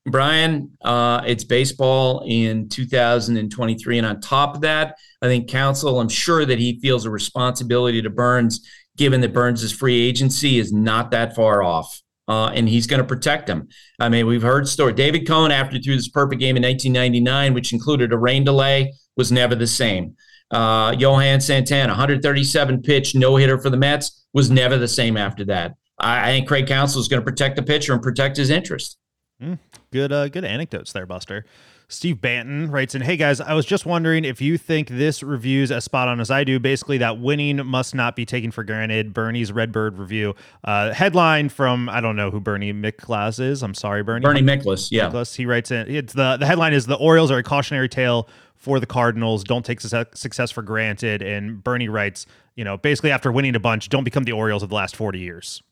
Brian, uh, it's baseball in two thousand twenty-three, and on top of that, I think Counsell, I'm sure that he feels a responsibility to Burns, given that Burns' free agency is not that far off, uh, and he's going to protect him. I mean, we've heard story. David Cohen, after he threw this perfect game in nineteen ninety-nine, which included a rain delay, was never the same. Uh, Johan Santana, one thirty-seven pitch, no-hitter for the Mets, was never the same after that. I, I think Craig Counsell is going to protect the pitcher and protect his interest. Mm, good uh, good anecdotes there, Buster. Steve Banton writes in, hey guys, I was just wondering if you think this review's as spot on as I do, basically that winning must not be taken for granted. Bernie's Redbird review. Uh, headline from, I don't know who Bernie Miklas is. I'm sorry, Bernie. Bernie Miklas, yeah. Miklas, he writes in, it's the, the headline is, the Orioles are a cautionary tale for the Cardinals. Don't take success for granted. And Bernie writes, you know, basically after winning a bunch, don't become the Orioles of the last forty years.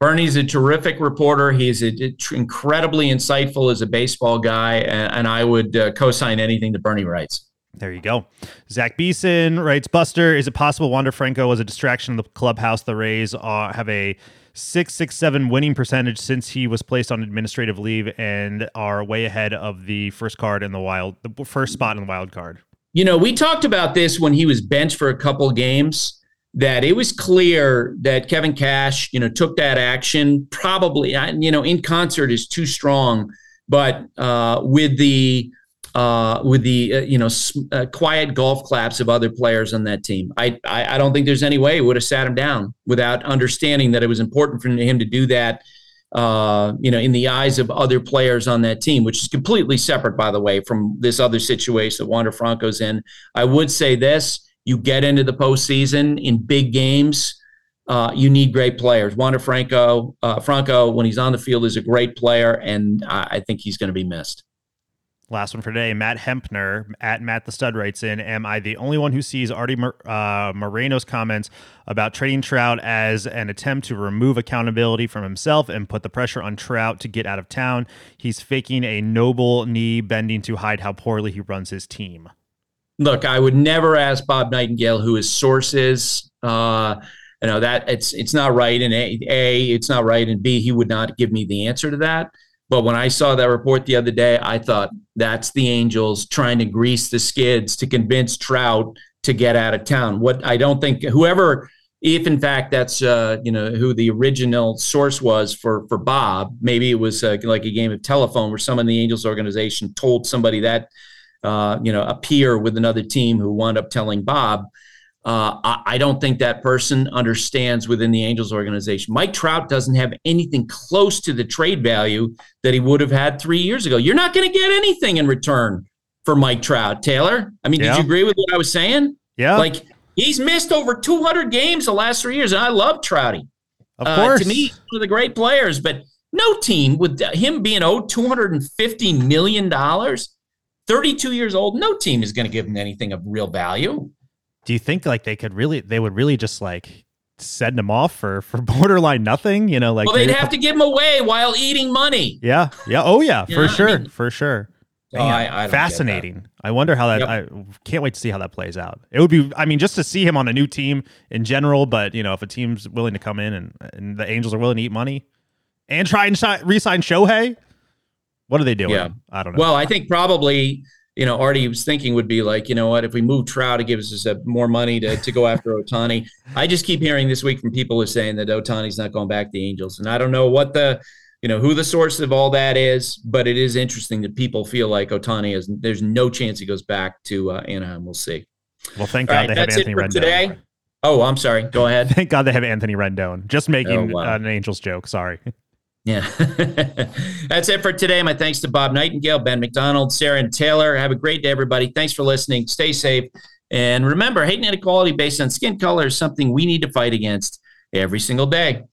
Bernie's a terrific reporter. He's a, a, incredibly insightful as a baseball guy, and, and I would uh, co-sign anything that Bernie writes. There you go. Zach Beeson writes, Buster, is it possible Wander Franco was a distraction in the clubhouse? The Rays uh, have a six sixty-seven winning percentage since he was placed on administrative leave and are way ahead of the first card in the wild, the first spot in the wild card. You know, we talked about this when he was benched for a couple games, that it was clear that Kevin Cash, you know, took that action probably, you know, in concert is too strong, but uh, with the, uh, with the, uh, you know, uh, quiet golf claps of other players on that team. I, I, I don't think there's any way it would have sat him down without understanding that it was important for him to do that, uh, you know, in the eyes of other players on that team, which is completely separate, by the way, from this other situation that Wander Franco's in. I would say this. You get into the postseason in big games, uh, you need great players. Wander Franco, uh, Franco, when he's on the field, is a great player, and I, I think he's going to be missed. Last one for today, Matt Hempner at Matt the Stud writes in, am I the only one who sees Artie uh, Moreno's comments about trading Trout as an attempt to remove accountability from himself and put the pressure on Trout to get out of town? He's faking a noble knee bending to hide how poorly he runs his team. Look, I would never ask Bob Nightingale who his source is. Uh, you know, that it's it's not right. And a, a, it's not right. And B, he would not give me the answer to that. But when I saw that report the other day, I thought that's the Angels trying to grease the skids to convince Trout to get out of town. What I don't think whoever, if in fact that's, uh, you know, who the original source was for, for Bob, maybe it was uh, like a game of telephone where someone in the Angels organization told somebody that, Uh, you know, a peer with another team who wound up telling Bob, uh, I, I don't think that person understands within the Angels organization. Mike Trout doesn't have anything close to the trade value that he would have had three years ago. You're not going to get anything in return for Mike Trout, Taylor. I mean, yeah. Did you agree with what I was saying? Yeah. Like, he's missed over two hundred games the last three years, and I love Trouty. Of uh, course. To me, he's one of the great players, but no team with him being owed two hundred fifty million dollars, thirty-two years old, no team is going to give him anything of real value. Do you think like they could really, they would really just like send him off for, for borderline nothing, you know, like well, they'd have to give him away while eating money. Yeah. Yeah. Oh yeah. For sure. I mean, for sure. Oh, I, I Fascinating. I wonder how that, yep. I can't wait to see how that plays out. It would be, I mean, just to see him on a new team in general, but you know, if a team's willing to come in and, and the Angels are willing to eat money and try and resign Shohei, what are they doing? Yeah. I don't know. Well, I think probably you know, Artie was thinking would be like, you know what, if we move Trout, it gives us a, more money to, to go after Ohtani. I just keep hearing this week from people who are saying that Ohtani's not going back to the Angels. And I don't know what the, you know, who the source of all that is, but it is interesting that people feel like Ohtani is, there's no chance he goes back to uh, Anaheim. We'll see. Well, thank all God right, they have Anthony Rendon. Today. Oh, I'm sorry. Go ahead. Thank God they have Anthony Rendon. Just making oh, wow. uh, an Angels joke. Sorry. Yeah. That's it for today. My thanks to Bob Nightingale, Ben McDonald, Sarah, and Taylor. Have a great day, everybody. Thanks for listening. Stay safe. And remember, hate and inequality based on skin color is something we need to fight against every single day.